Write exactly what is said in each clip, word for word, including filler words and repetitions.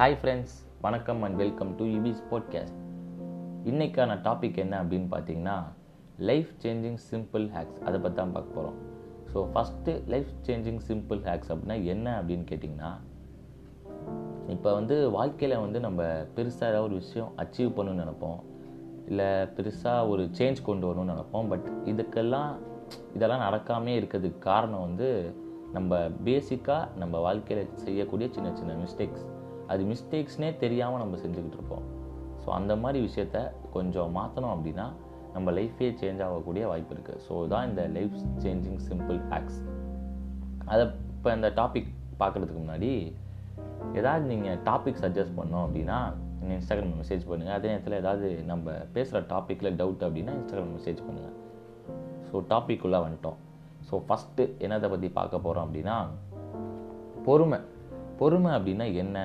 Hi friends, வணக்கம் and welcome to யூபிஸ் podcast. இன்றைக்கான டாபிக் என்ன அப்படின்னு பார்த்தீங்கன்னா, லைஃப் சேஞ்சிங் சிம்பிள் ஹேக்ஸ், அதை பற்றி தான் பார்க்க போகிறோம். So first life changing simple hacks அப்படின்னா என்ன அப்படின்னு கேட்டிங்கன்னா, இப்போ வந்து வாழ்க்கையில் வந்து நம்ம பெருசாக ஏதாவது ஒரு விஷயம் அச்சீவ் பண்ணணும்னு நினைப்போம், இல்லை பெருசாக ஒரு சேஞ்ச் கொண்டு வரணும்னு நினைப்போம். பட் இதுக்கெல்லாம் இதெல்லாம் நடக்காமே இருக்கிறதுக்கு காரணம் வந்து நம்ம பேசிக்காக நம்ம வாழ்க்கையில் செய்யக்கூடிய சின்ன சின்ன மிஸ்டேக்ஸ். அது மிஸ்டேக்ஸ்னே தெரியாமல் நம்ம செஞ்சுக்கிட்டு இருப்போம். ஸோ அந்த மாதிரி விஷயத்த கொஞ்சம் மாற்றணும் அப்படின்னா நம்ம லைஃபே சேஞ்ச் ஆகக்கூடிய வாய்ப்பு இருக்குது. ஸோ தான் இந்த லைஃப் சேஞ்சிங் சிம்பிள் ஹேக்ஸ். அதை இப்போ இந்த டாபிக் பார்க்குறதுக்கு முன்னாடி ஏதாவது நீங்கள் டாபிக் சஜஸ்ட் பண்ணோம் அப்படின்னா என்ன இன்ஸ்டாகிராம் மெசேஜ் பண்ணுங்கள். அதே நேரத்தில் ஏதாவது நம்ம பேசுகிற டாப்பிக்கில் டவுட் அப்படின்னா இன்ஸ்டாகிராம் மெசேஜ் பண்ணுங்கள். ஸோ டாபிக் உள்ளே வந்துட்டோம். ஸோ ஃபஸ்ட்டு என்னதை பற்றி பார்க்க போகிறோம் அப்படின்னா, பொறுமை. பொறுமை அப்படின்னா என்ன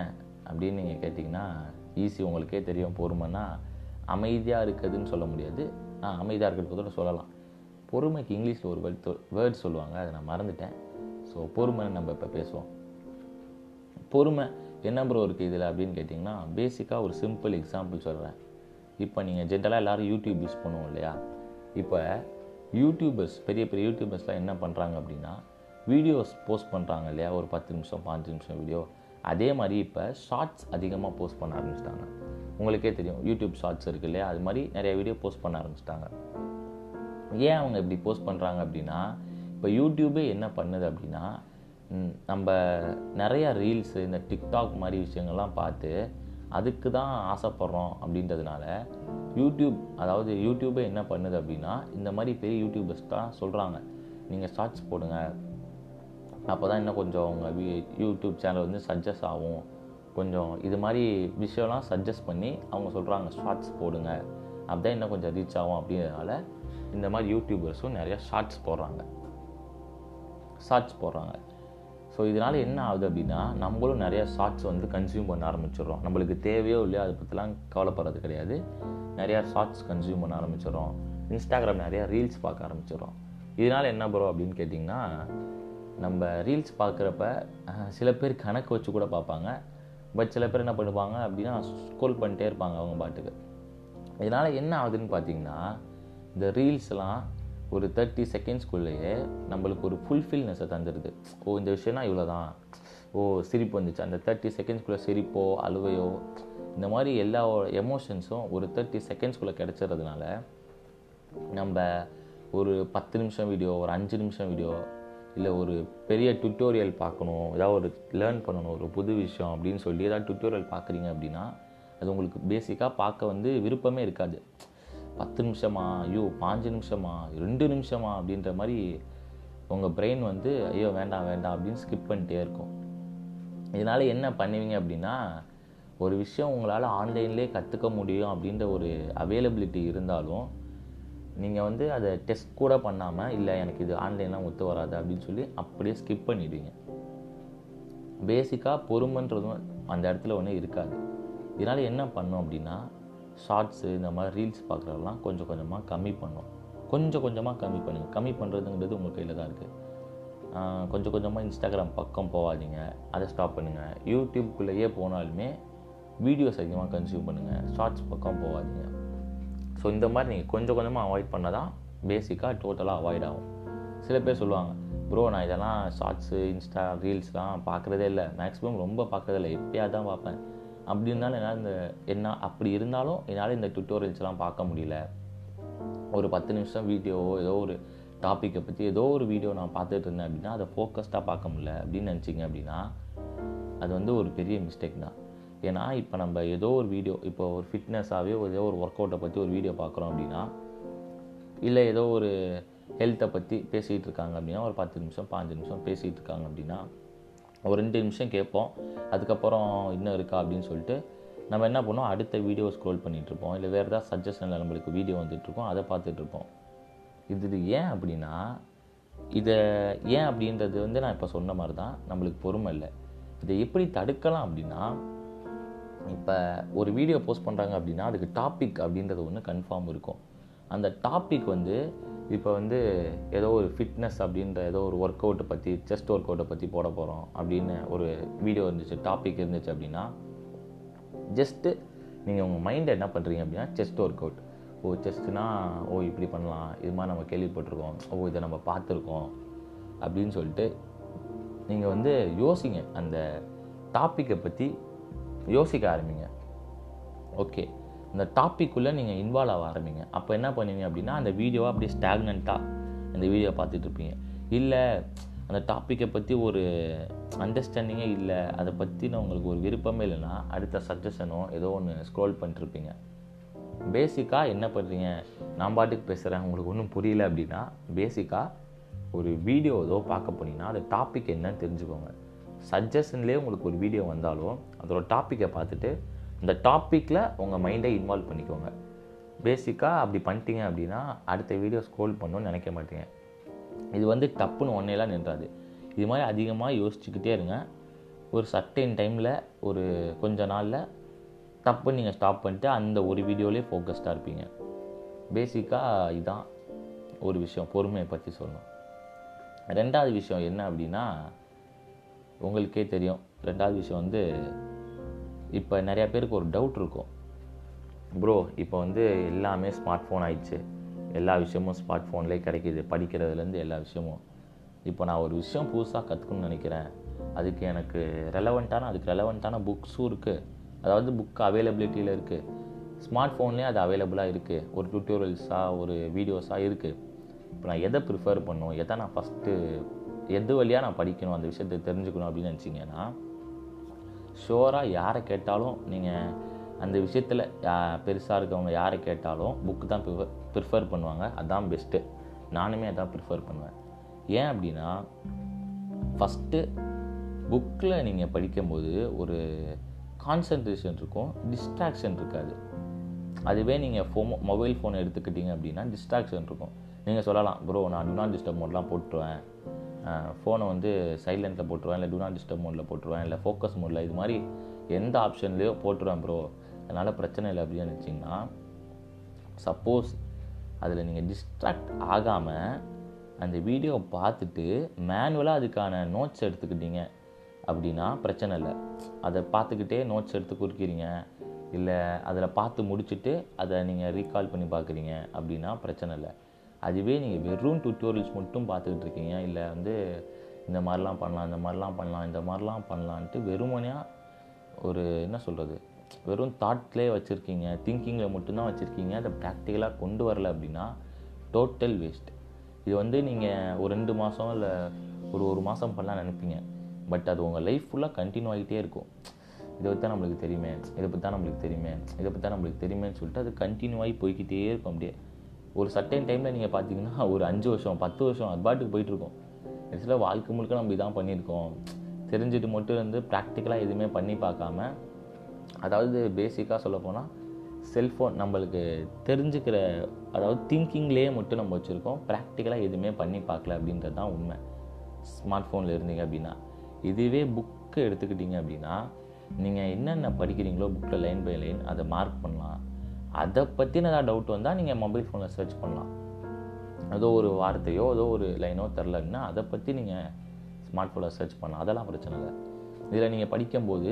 அப்படின்னு நீங்கள் கேட்டிங்கன்னா, ஈஸி, உங்களுக்கே தெரியும். பொறுமைன்னா அமைதியாக இருக்குதுன்னு சொல்ல முடியாது. நான் அமைதியாக இருக்கிறதுக்கூட சொல்லலாம். பொறுமைக்கு இங்கிலீஷில் ஒரு வேர்ட் வேர்ட் சொல்லுவாங்க, அதை நான் மறந்துட்டேன். ஸோ பொறுமைன்னு நம்ம இப்போ பேசுவோம். பொறுமை என்ன ப்ரோ இருக்குது இதில் அப்படின்னு கேட்டிங்கன்னா, பேசிக்காக ஒரு சிம்பிள் எக்ஸாம்பிள் சொல்கிறேன். இப்போ நீங்கள் ஜென்ரலாக எல்லோரும் யூடியூப் யூஸ் பண்ணுவோம் இல்லையா? இப்போ யூடியூபர்ஸ், பெரிய பெரிய யூடியூபர்ஸ்லாம் என்ன பண்ணுறாங்க அப்படின்னா, வீடியோஸ் போஸ்ட் பண்ணுறாங்க இல்லையா, ஒரு பத்து நிமிஷம் பாஞ்சு நிமிஷம் வீடியோ. அதே மாதிரி இப்போ ஷார்ட்ஸ் அதிகமாக போஸ்ட் பண்ண ஆரம்பிச்சிட்டாங்க. உங்களுக்கே தெரியும், யூடியூப் ஷார்ட்ஸ் இருக்குது இல்லையா, அது மாதிரி நிறைய வீடியோ போஸ்ட் பண்ண ஆரம்பிச்சிட்டாங்க. ஏன் அவங்க இப்படி போஸ்ட் பண்ணுறாங்க அப்படின்னா, இப்போ யூடியூபே என்ன பண்ணுது அப்படின்னா, நம்ம நிறையா ரீல்ஸு, இந்த டிக்டாக் மாதிரி விஷயங்கள்லாம் பார்த்து அதுக்கு தான் ஆசைப்பட்றோம் அப்படின்றதுனால யூடியூப், அதாவது யூடியூபே என்ன பண்ணுது அப்படின்னா, இந்த மாதிரி பெரிய யூடியூபர்ஸ் தான் சொல்கிறாங்க, நீங்கள் ஷார்ட்ஸ் போடுங்க, அப்போ தான் இன்னும் கொஞ்சம் உங்கள் யூடியூப் சேனல் வந்து சஜஸ்ட் ஆகும், கொஞ்சம் இது மாதிரி விஷயம்லாம் சஜஸ்ட் பண்ணி அவங்க சொல்கிறாங்க, ஷார்ட்ஸ் போடுங்க, அப்படி தான் இன்னும் கொஞ்சம் ரீச் ஆகும். அப்படின்றதுனால இந்த மாதிரி யூடியூபர்ஸும் நிறையா ஷார்ட்ஸ் போடுறாங்க ஷார்ட்ஸ் போடுறாங்க ஸோ இதனால் என்ன ஆகுது அப்படின்னா, நம்மளும் நிறையா ஷார்ட்ஸ் வந்து கன்சியூம் பண்ண ஆரம்பிச்சிடுறோம். நம்மளுக்கு தேவையோ இல்லையோ அதை பற்றிலாம் கவலைப்படுறது கிடையாது, நிறையா ஷார்ட்ஸ் கன்சியூம் பண்ண ஆரம்பிச்சிடுறோம். இன்ஸ்டாகிராம் நிறையா ரீல்ஸ் பார்க்க ஆரம்பிச்சிடுறோம். இதனால் என்ன ப்ரோ அப்படின்னு கேட்டிங்கன்னா, நம்ம ரீல்ஸ் பார்க்குறப்ப சில பேர் கணக்கு வச்சு கூட பார்ப்பாங்க. பட் சில பேர் என்ன பண்ணுவாங்க அப்படின்னா, ஸ்க்ரோல் பண்ணிட்டே இருப்பாங்க அவங்க பாட்டுக்கு. இதனால் என்ன ஆகுதுன்னு பார்த்திங்கன்னா, இந்த ரீல்ஸ்லாம் ஒரு தேர்ட்டி செகண்ட்ஸ்குள்ளேயே நம்மளுக்கு ஒரு ஃபுல்ஃபில்னஸை தந்துடுது. ஓ, இந்த விஷயம்னா இவ்வளோ தான், ஓ சிரிப்பு வந்துச்சு, அந்த தேர்ட்டி செகண்ட்ஸ்குள்ளே சிரிப்போ அழுவையோ இந்த மாதிரி எல்லா எமோஷன்ஸும் ஒரு தேர்ட்டி செகண்ட்ஸ்குள்ளே கிடச்சிடுறதுனால நம்ம ஒரு பத்து நிமிஷம் வீடியோ, ஒரு அஞ்சு நிமிஷம் வீடியோ, இல்லை ஒரு பெரிய டுட்டோரியல் பார்க்கணும், ஏதாவது ஒரு லேர்ன் பண்ணணும், ஒரு புது விஷயம் அப்படின்னு சொல்லி ஏதாவது டுட்டோரியல் பார்க்குறீங்க அப்படின்னா அது உங்களுக்கு பேசிக்காக பார்க்க வந்து விருப்பமே இருக்காது. பத்து நிமிஷமா, ஐயோ பாஞ்சு நிமிஷமா, ரெண்டு நிமிஷமா அப்படின்ற மாதிரி உங்கள் பிரெயின் வந்து ஐயோ வேண்டாம் வேண்டாம் அப்படின்னு ஸ்கிப் பண்ணிட்டே இருக்கும். இதனால் என்ன பண்ணுவீங்க அப்படின்னா, ஒரு விஷயம் உங்களால் ஆன்லைன்லேயே கற்றுக்க முடியும் அப்படின்ற ஒரு அவைலபிலிட்டி இருந்தாலும் நீங்கள் வந்து அதை டெஸ்ட் கூட பண்ணாமல், இல்லை எனக்கு இது ஆன்லைன்லாம் ஒத்து வராது அப்படின்னு சொல்லி அப்படியே ஸ்கிப் பண்ணிடுவீங்க. பேசிக்காக பொறுமைன்றதும் அந்த இடத்துல ஒன்றும் இருக்காது. இதனால் என்ன பண்ணோம் அப்படின்னா, ஷார்ட்ஸு இந்த மாதிரி ரீல்ஸ் பார்க்குறதெல்லாம் கொஞ்சம் கொஞ்சமாக கம்மி பண்ணும். கொஞ்சம் கொஞ்சமாக கம்மி பண்ணுங்கள். கம்மி பண்ணுறதுங்கிறது உங்கள் கையில் தான் இருக்குது. கொஞ்சம் கொஞ்சமாக இன்ஸ்டாகிராம் பக்கம் போகாதீங்க, அதை ஸ்டாப் பண்ணுங்கள். யூடியூப்குள்ளேயே போனாலுமே வீடியோஸ் அதிகமாக கன்சியூம் பண்ணுங்கள், ஷார்ட்ஸ் பக்கம் போகாதீங்க. ஸோ இந்த மாதிரி நீங்கள் கொஞ்சம் கொஞ்சமாக அவாய்ட் பண்ணால் தான் பேசிக்காக டோட்டலாக அவாய்ட் ஆகும். சில பேர் சொல்லுவாங்க, ப்ரோ நான் இதெல்லாம் ஷார்ட்ஸு இன்ஸ்டா ரீல்ஸ்லாம் பார்க்குறதே இல்லை, மேக்ஸிமம் ரொம்ப பார்க்குறதில்ல, எப்போயா தான் பார்ப்பேன். அப்படி இருந்தாலும் என்னால் இந்த என்ன அப்படி இருந்தாலும் என்னால் இந்த டுட்டோரியல்ஸ்லாம் பார்க்க முடியல. ஒரு பத்து நிமிஷம் வீடியோவோ ஏதோ ஒரு டாப்பிக்கை பற்றி ஏதோ ஒரு வீடியோ நான் பார்த்துட்டு இருந்தேன் அப்படின்னா அதை ஃபோக்கஸ்டாக பார்க்க முடியல அப்படின்னு நினச்சிங்க அப்படின்னா அது வந்து ஒரு பெரிய மிஸ்டேக் தான். ஏன்னா இப்போ நம்ம ஏதோ ஒரு வீடியோ, இப்போ ஒரு ஃபிட்னஸாகவே ஏதோ ஒரு ஒர்க் அவுட்டை பற்றி ஒரு வீடியோ பார்க்குறோம் அப்படின்னா, இல்லை ஏதோ ஒரு ஹெல்த்தை பற்றி பேசிகிட்டு இருக்காங்க அப்படின்னா, ஒரு பத்து நிமிஷம் பாஞ்சு நிமிஷம் பேசிகிட்டு இருக்காங்க அப்படின்னா ஒரு ரெண்டு நிமிஷம் கேட்போம், அதுக்கப்புறம் இன்னும் இருக்கா அப்படின்னு சொல்லிட்டு நம்ம என்ன பண்ணுவோம், அடுத்த வீடியோ ஸ்க்ரோல் பண்ணிகிட்ருப்போம், இல்லை வேறு ஏதாவது சஜஷனில் நம்மளுக்கு வீடியோ வந்துட்டுருக்கோம், அதை பார்த்துட்ருப்போம். இது ஏன் அப்படின்னா, இதை ஏன் அப்படின்றது வந்து நான் இப்போ சொன்ன மாதிரி தான், நம்மளுக்கு பொறுமை இல்லை. இதை எப்படி தடுக்கலாம் அப்படின்னா, இப்போ ஒரு வீடியோ போஸ்ட் பண்ணுறாங்க அப்படின்னா அதுக்கு டாபிக் அப்படின்றது ஒன்று கன்ஃபார்ம் இருக்கும். அந்த டாபிக் வந்து இப்போ வந்து ஏதோ ஒரு ஃபிட்னஸ் அப்படின்ற ஏதோ ஒரு ஒர்க் அவுட்டை பற்றி, செஸ்ட் ஒர்க் அவுட்டை பற்றி போட போகிறோம் அப்படின்னு ஒரு வீடியோ இருந்துச்சு, டாபிக் இருந்துச்சு அப்படின்னா ஜஸ்ட்டு நீங்கள் உங்கள் மைண்டை என்ன பண்ணுறீங்க அப்படின்னா செஸ்ட் ஒர்க் அவுட். ஓ செஸ்ட்னா ஓ இப்படி பண்ணலாம், இது மாதிரி நம்ம கேள்விப்பட்டிருக்கோம், ஓ இதை நம்ம பார்த்துருக்கோம் அப்படின்னு சொல்லிட்டு நீங்கள் வந்து யோசிங்க. அந்த டாப்பிக்கை பற்றி யோசிக்க ஆரம்பிங்க. ஓகே, இந்த டாப்பிக்குள்ளே நீங்கள் இன்வால்வ் ஆக ஆரம்பிங்க. அப்போ என்ன பண்ணுவீங்க அப்படின்னா அந்த வீடியோவாக அப்படியே ஸ்டாக்னண்ட்டாக அந்த வீடியோவை பார்த்துட்ருப்பீங்க. இல்லை அந்த டாப்பிக்கை பற்றி ஒரு அண்டர்ஸ்டாண்டிங்கே இல்லை, அதை பற்றின உங்களுக்கு ஒரு விருப்பமே இல்லைன்னா அடுத்த சஜஷனோ ஏதோ ஒன்று ஸ்க்ரோல் பண்ணிட்டுருப்பீங்க. பேசிக்காக என்ன பண்ணுறீங்க, நான் பாட்டுக்கு பேசுகிறேன் உங்களுக்கு ஒன்றும் புரியல அப்படின்னா பேசிக்காக ஒரு வீடியோ ஏதோ பார்க்க போனீங்கன்னா அந்த டாபிக் என்னன்னு தெரிஞ்சுக்கோங்க. சஜஷன்லேயே உங்களுக்கு ஒரு வீடியோ வந்தாலும் அதோட டாப்பிக்கை பார்த்துட்டு அந்த டாப்பிக்கில் உங்கள் மைண்டை இன்வால்வ் பண்ணிக்கோங்க. பேசிக்காக அப்படி பண்ணிட்டீங்க அப்படின்னா அடுத்த வீடியோ ஸ்க்ரோல் பண்ணணும்னு நினைக்க மாட்டீங்க. இது வந்து டப்புன்னு ஒன்றையெல்லாம் நின்றாது. இது மாதிரி அதிகமாக யோசிச்சுக்கிட்டே இருங்க. ஒரு சர்டைன் டைமில் ஒரு கொஞ்ச நாளில் டப்புன்னு நீங்கள் ஸ்டாப் பண்ணிட்டு அந்த ஒரு வீடியோலேயே ஃபோக்கஸ்டாக இருப்பீங்க. பேசிக்காக இதுதான் ஒரு விஷயம், பொறுமையை பற்றி சொல்லணும். ரெண்டாவது விஷயம் என்ன அப்படின்னா உங்களுக்கே தெரியும். ரெண்டாவது விஷயம் வந்து இப்போ நிறையா பேருக்கு ஒரு டவுட் இருக்கும், ப்ரோ இப்போ வந்து எல்லாமே ஸ்மார்ட் ஃபோன் ஆயிடுச்சு, எல்லா விஷயமும் ஸ்மார்ட் ஃபோன்லேயே கிடைக்கிது, படிக்கிறதுலேருந்து எல்லா விஷயமும். இப்போ நான் ஒரு விஷயம் புதுசாக கற்றுக்கணும்னு நினைக்கிறேன், அதுக்கு எனக்கு ரெலவெண்ட்டான அதுக்கு ரெலவெண்ட்டான புக்ஸும் இருக்குது, அதாவது புக் அவைலபிலிட்டியில் இருக்குது, ஸ்மார்ட் ஃபோன்லேயே அது அவைலபிளாக இருக்குது, ஒரு டியூட்டோரியல்ஸாக ஒரு வீடியோஸாக இருக்குது. இப்போ நான் எதை ப்ரிஃபர் பண்ணும், எதை நான் ஃபஸ்ட்டு எது வழியாக நான் படிக்கணும், அந்த விஷயத்தை தெரிஞ்சுக்கணும் அப்படின்னு நினச்சிங்கன்னா ஷோராக யாரை கேட்டாலும் நீங்கள் அந்த விஷயத்தில் பெருசாக இருக்கவங்க யாரை கேட்டாலும் புக்கு தான் ப்ரிஃபர் ப்ரிஃபர் பண்ணுவாங்க. அதுதான் பெஸ்ட்டு. நானுமே அதான் ப்ரிஃபர் பண்ணுவேன். ஏன் அப்படின்னா ஃபஸ்ட்டு புக்கில் நீங்கள் படிக்கும்போது ஒரு கான்சன்ட்ரேஷன் இருக்கும், டிஸ்ட்ராக்ஷன் இருக்காது. அதுவே நீங்கள் ஃபோ மொபைல் ஃபோனை எடுத்துக்கிட்டிங்க அப்படின்னா டிஸ்ட்ராக்ஷன் இருக்கும். நீங்கள் சொல்லலாம், ப்ரோ நான் டூ நாட் டிஸ்டர்ப் மோட்லாம் போட்டுருவேன், ஃபோனை வந்து சைலண்ட்டில் போட்டுருவேன், இல்லை டூ நாட் டிஸ்டர்ப் மோடில் போட்டுருவேன், இல்லை ஃபோக்கஸ் மோடில், இது மாதிரி எந்த ஆப்ஷன்லேயோ போட்டுருவேன் ப்ரோ, அதனால் பிரச்சனை இல்லை அப்படின்னு நினச்சிங்கன்னா சப்போஸ் அதில் நீங்கள் டிஸ்ட்ராக்ட் ஆகாமல் அந்த வீடியோவை பார்த்துட்டு மேனுவலாக அதுக்கான நோட்ஸ் எடுத்துக்கிட்டீங்க அப்படின்னா பிரச்சனை இல்லை. அதை பார்த்துக்கிட்டே நோட்ஸ் எடுத்து குறிக்கிறீங்க, இல்லை அதில் பார்த்து முடிச்சுட்டு அதை நீங்கள் ரீகால் பண்ணி பார்க்குறீங்க அப்படின்னா பிரச்சனை இல்லை. அதுவே நீங்கள் வெறும் டியூட்டோரியல்ஸ் மட்டும் பார்த்துக்கிட்டு இருக்கீங்க, இல்லை வந்து இந்த மாதிரிலாம் பண்ணலாம் இந்த மாதிரிலாம் பண்ணலாம் இந்த மாதிரிலாம் பண்ணலான்ட்டு வெறுமனையாக ஒரு என்ன சொல்கிறது வெறும் தாட்லேயே வச்சுருக்கீங்க, திங்கிங்கில் மட்டும்தான் வச்சுருக்கீங்க, அதை ப்ராக்டிக்கலாக கொண்டு வரலை அப்படின்னா டோட்டல் வேஸ்ட். இது வந்து நீங்கள் ஒரு ரெண்டு மாதம் இல்லை ஒரு ஒரு மாதம் பண்ணலாம் நினைப்பீங்க, பட் அது உங்கள் லைஃப் ஃபுல்லாக கண்டினியூ ஆகிட்டே இருக்கும். இதை பற்றி தான் நம்மளுக்கு தெரியுமே, இதை பற்றி தான் நம்மளுக்கு தெரியுமே, இதை பற்றி தான் நம்மளுக்கு தெரியுமேன்னு சொல்லிட்டு அது கண்டினியூ ஆகி போய்கிட்டே இருக்கும். அப்படியே ஒரு சர்டைன் டைமில் நீங்கள் பார்த்தீங்கன்னா ஒரு அஞ்சு வருஷம் பத்து வருஷம் அது பாட்டுக்கு போயிட்டுருக்கோம். ஆக்சுவலாக வாழ்க்கை முழுக்க நம்ம இதான் பண்ணியிருக்கோம், தெரிஞ்சுட்டு மட்டும் வந்து ப்ராக்டிக்கலாக எதுவுமே பண்ணி பார்க்காம, அதாவது பேசிக்காக சொல்லப்போனால் செல்ஃபோன் நம்மளுக்கு தெரிஞ்சுக்கிற அதாவது திங்கிங்லேயே மட்டும் நம்ம வச்சுருக்கோம், ப்ராக்டிக்கலாக எதுவுமே பண்ணி பார்க்கல அப்படின்றது தான் உண்மை ஸ்மார்ட் ஃபோனில் இருந்தீங்க அப்படின்னா. இதுவே புக்கு எடுத்துக்கிட்டிங்க அப்படின்னா நீங்கள் என்னென்ன படிக்கிறீங்களோ புக்கில் லைன் பை லைன் அதை மார்க் பண்ணலாம். அதை பற்றின ஏதாவது டவுட் வந்தால் நீங்கள் மொபைல் ஃபோனில் சர்ச் பண்ணலாம். ஏதோ ஒரு வார்த்தையோ ஏதோ ஒரு லைனோ தெரிலன்னா அதை பற்றி நீங்கள் ஸ்மார்ட் ஃபோனில் சர்ச் பண்ணலாம். அதெல்லாம் பிரச்சனை இல்லை. இதில் நீங்கள் படிக்கும்போது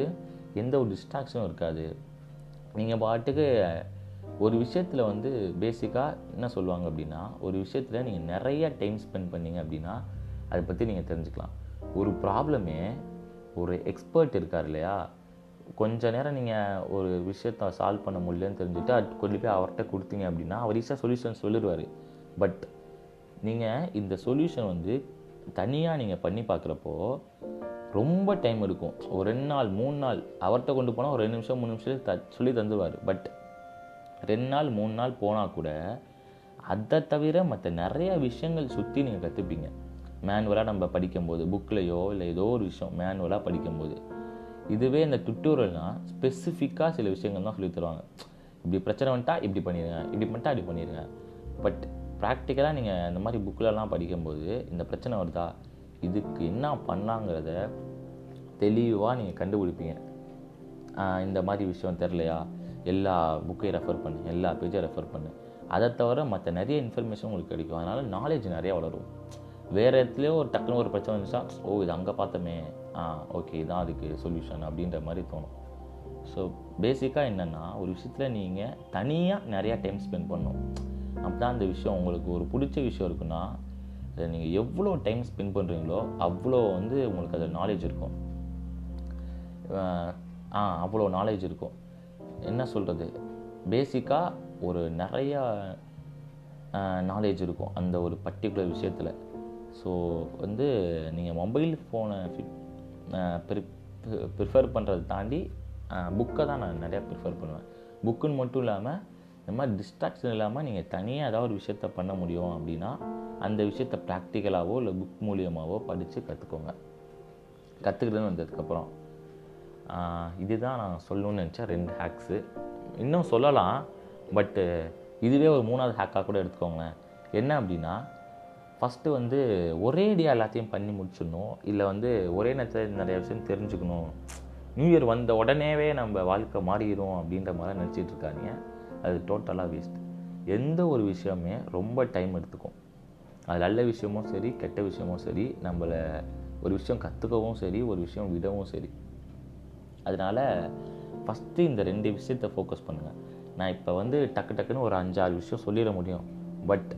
எந்த ஒரு டிஸ்ட்ராக்ஷனும் இருக்காது. நீங்கள் பாட்டுக்கு ஒரு விஷயத்தில் வந்து பேசிக்காக என்ன சொல்லுவாங்க அப்படின்னா ஒரு விஷயத்தில் நீங்கள் நிறைய டைம் ஸ்பெண்ட் பண்ணிங்க அப்படின்னா அதை பற்றி நீங்கள் தெரிஞ்சுக்கலாம். ஒரு ப்ராப்ளமே ஒரு எக்ஸ்பர்ட் இருக்கார் இல்லையா, கொஞ்ச நேரம் நீங்கள் ஒரு விஷயத்தை சால்வ் பண்ண முடியலன்னு தெரிஞ்சுட்டு அது கொண்டு போய் அவர்கிட்ட கொடுத்தீங்க அப்படின்னா அவர் ஈஸியாக சொல்யூஷன் சொல்லிடுவார். பட் நீங்கள் இந்த சொல்யூஷன் வந்து தனியாக நீங்கள் பண்ணி பார்க்குறப்போ ரொம்ப டைம் எடுக்கும். ஒரு ரெண்டு நாள் மூணு நாள் அவர்கிட்ட கொண்டு போனால் ஒரு ரெண்டு நிமிஷம் மூணு நிமிஷம் த சொல்லி தந்துடுவார். பட் ரெண்டு நாள் மூணு நாள் போனால் கூட அதை தவிர மற்ற நிறைய விஷயங்கள் சுற்றி நீங்கள் கற்றுப்பீங்க. மேனுவலாக நம்ம படிக்கும்போது புக்லையோ இல்லை ஏதோ ஒரு விஷயம் மேனுவலாக படிக்கும்போது, இதுவே இந்த டியூட்டோரியல்னால் ஸ்பெசிஃபிக்காக சில விஷயங்கள் தான் சொல்லி தருவாங்க. இப்படி பிரச்சனை வந்துட்டா இப்படி பண்ணிடுங்க, இப்படி பண்ணிட்டா இப்படி பண்ணிடுங்க. பட் ப்ராக்டிக்கலாக நீங்கள் இந்த மாதிரி புக்கிலலாம் படிக்கும்போது இந்த பிரச்சனை வருதா, இதுக்கு என்ன பண்ணாங்கிறத தெளிவாக நீங்கள் கண்டுபிடிப்பீங்க. இந்த மாதிரி விஷயம் தெரிலையா, எல்லா புக்கையும் ரெஃபர் பண்ணு, எல்லா பேஜையும் ரெஃபர் பண்ணு, அதை தவிர மற்ற நிறைய இன்ஃபர்மேஷன் உங்களுக்கு கிடைக்கும். அதனால் நாலேஜ் நிறையா வளரும். வேறு இடத்துலையோ ஒரு டக்குன்னு ஒரு பிரச்சனை வந்துச்சா, ஓ இது அங்கே பார்த்தோமே, ஆ ஓகே இதான் அதுக்கு சொல்யூஷன் அப்படின்ற மாதிரி தோணும். ஸோ பேசிக்காக என்னென்னா, ஒரு விஷயத்தில் நீங்கள் தனியாக நிறையா டைம் ஸ்பெண்ட் பண்ணணும். அப்போ தான் அந்த விஷயம் உங்களுக்கு ஒரு பிடிச்ச விஷயம் இருக்குன்னா நீங்கள் எவ்வளோ டைம் ஸ்பெண்ட் பண்ணுறீங்களோ அவ்வளோ வந்து உங்களுக்கு அதில் நாலேஜ் இருக்கும். ஆ அவ்வளோ நாலேஜ் இருக்கும். என்ன சொல்கிறது, பேசிக்காக ஒரு நிறையா நாலேஜ் இருக்கும் அந்த ஒரு பர்டிகுலர் விஷயத்தில். ஸோ வந்து நீங்கள் மொபைல் ஃபோனை ப்ரிஃபர் பண்ணுறதை தாண்டி புக்கை தான் நான் நிறையா ப்ரிஃபர் பண்ணுவேன். புக்குன்னு மட்டும் இல்லாமல் இந்த மாதிரி டிஸ்ட்ராக்ஷன் இல்லாமல் நீங்கள் தனியாக ஏதாவது ஒரு விஷயத்த பண்ண முடியும் அப்படின்னா அந்த விஷயத்த ப்ராக்டிக்கலாகவோ இல்லை புக் மூலியமாகவோ படித்து கற்றுக்கோங்க. கற்றுக்கிட்டுன்னு வந்ததுக்கப்புறம் இதுதான் நான் சொல்லணும்னு நினச்சேன். ரெண்டு ஹேக்ஸு இன்னும் சொல்லலாம், பட்டு இதுவே ஒரு மூணாவது ஹேக்காக கூட எடுத்துக்கோங்களேன். என்ன அப்படின்னா, ஃபஸ்ட்டு வந்து ஒரேடியாக எல்லாத்தையும் பண்ணி முடிச்சிடணும். இல்லை வந்து ஒரே நேரத்தில் நிறைய விஷயம் தெரிஞ்சுக்கணும். நியூ இயர் வந்த உடனேவே நம்ம வாழ்க்கை மாறிடும் அப்படின்ற மாதிரி நினச்சிட்டு இருக்காங்க. அது டோட்டலாக வேஸ்ட். எந்த ஒரு விஷயமே ரொம்ப டைம் எடுத்துக்கும். அது நல்ல விஷயமும் சரி, கெட்ட விஷயமும் சரி, நம்மளை ஒரு விஷயம் கற்றுக்கவும் சரி, ஒரு விஷயம் விடவும் சரி. அதனால் ஃபஸ்ட்டு இந்த ரெண்டு விஷயத்தை ஃபோக்கஸ் பண்ணுங்கள். நான் இப்போ வந்து டக்கு டக்குன்னு ஒரு அஞ்சாறு விஷயம் சொல்லிட முடியும். பட்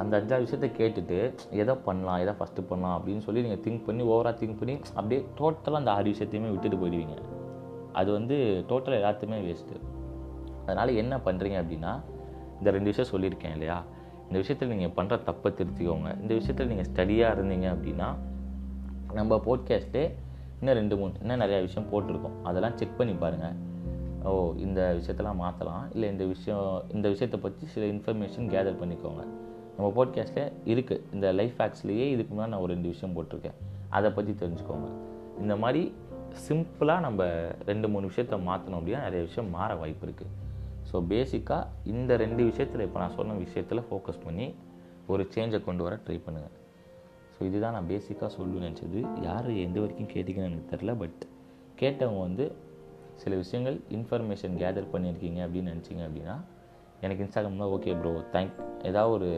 அந்த அஞ்சாறு விஷயத்த கேட்டுட்டு எதை பண்ணலாம், எதை ஃபஸ்ட்டு பண்ணலாம் அப்படின்னு சொல்லி நீங்கள் திங்க் பண்ணி ஓவராக திங்க் பண்ணி அப்படியே டோட்டலாக அந்த ஆறு விஷயத்தையுமே விட்டுட்டு போயிடுவீங்க. அது வந்து டோட்டலாக எல்லாத்தையுமே வேஸ்ட்டு. அதனால் என்ன பண்ணுறீங்க அப்படின்னா, இந்த ரெண்டு விஷயம் சொல்லியிருக்கேன் இல்லையா, இந்த விஷயத்தில் நீங்கள் பண்ணுற தப்பை திருத்திக்கோங்க. இந்த விஷயத்தில் நீங்கள் ஸ்டடியாக இருந்தீங்க அப்படின்னா நம்ம போட்காஸ்ட்டு இன்னும் ரெண்டு மூணு இன்னும் நிறையா விஷயம் போட்டிருக்கோம், அதெல்லாம் செக் பண்ணி பாருங்கள். ஓ, இந்த விஷயத்தெல்லாம் மாற்றலாம், இல்லை இந்த விஷயம் இந்த விஷயத்தை பற்றி சில இன்ஃபர்மேஷன் கேதர் பண்ணிக்கோங்க. நம்ம போட்காஸ்ட்டில் இருக்குது, இந்த லைஃப் ஹேக்ஸ்லேயே இதுக்கு முன்னாடி நான் ஒரு ரெண்டு விஷயம் போட்டிருக்கேன், அதை பற்றி தெரிஞ்சுக்கோங்க. இந்த மாதிரி சிம்பிளாக நம்ம ரெண்டு மூணு விஷயத்த மாற்றணும் அப்படின்னா நிறைய விஷயம் மாற வாய்ப்பு இருக்குது. ஸோ பேசிக்காக இந்த ரெண்டு விஷயத்தில் இப்போ நான் சொன்ன விஷயத்தில் ஃபோக்கஸ் பண்ணி ஒரு சேஞ்சை கொண்டு வர ட்ரை பண்ணுங்கள். ஸோ இதுதான் நான் பேசிக்காக சொல்லணும்னு நினச்சது. யார் எந்த வரைக்கும் கேட்டிங்கன்னு எனக்கு தெரில, பட் கேட்டவங்க வந்து சில விஷயங்கள் இன்ஃபர்மேஷன் கேதர் பண்ணியிருக்கீங்க அப்படின்னு நினச்சிங்க அப்படின்னா எனக்கு இன்ஸ்டாகிராமில் ஓகே ப்ரோ தேங்க் ஏதாவது ஒரு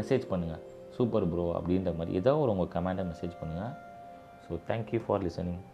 மெசேஜ் பண்ணுங்கள், சூப்பர் ப்ரோ அப்படின்ற மாதிரி ஏதாவது ஒரு உங்கள் கமெண்டை மெசேஜ் பண்ணுங்கள். So thank you for listening.